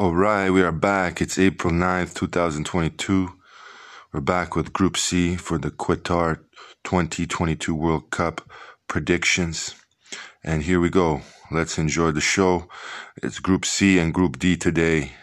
Alright, we are back. It's April 9th, 2022. We're back with Group C for the Qatar 2022 World Cup predictions. And here we go. Let's enjoy the show. It's Group C and Group D today.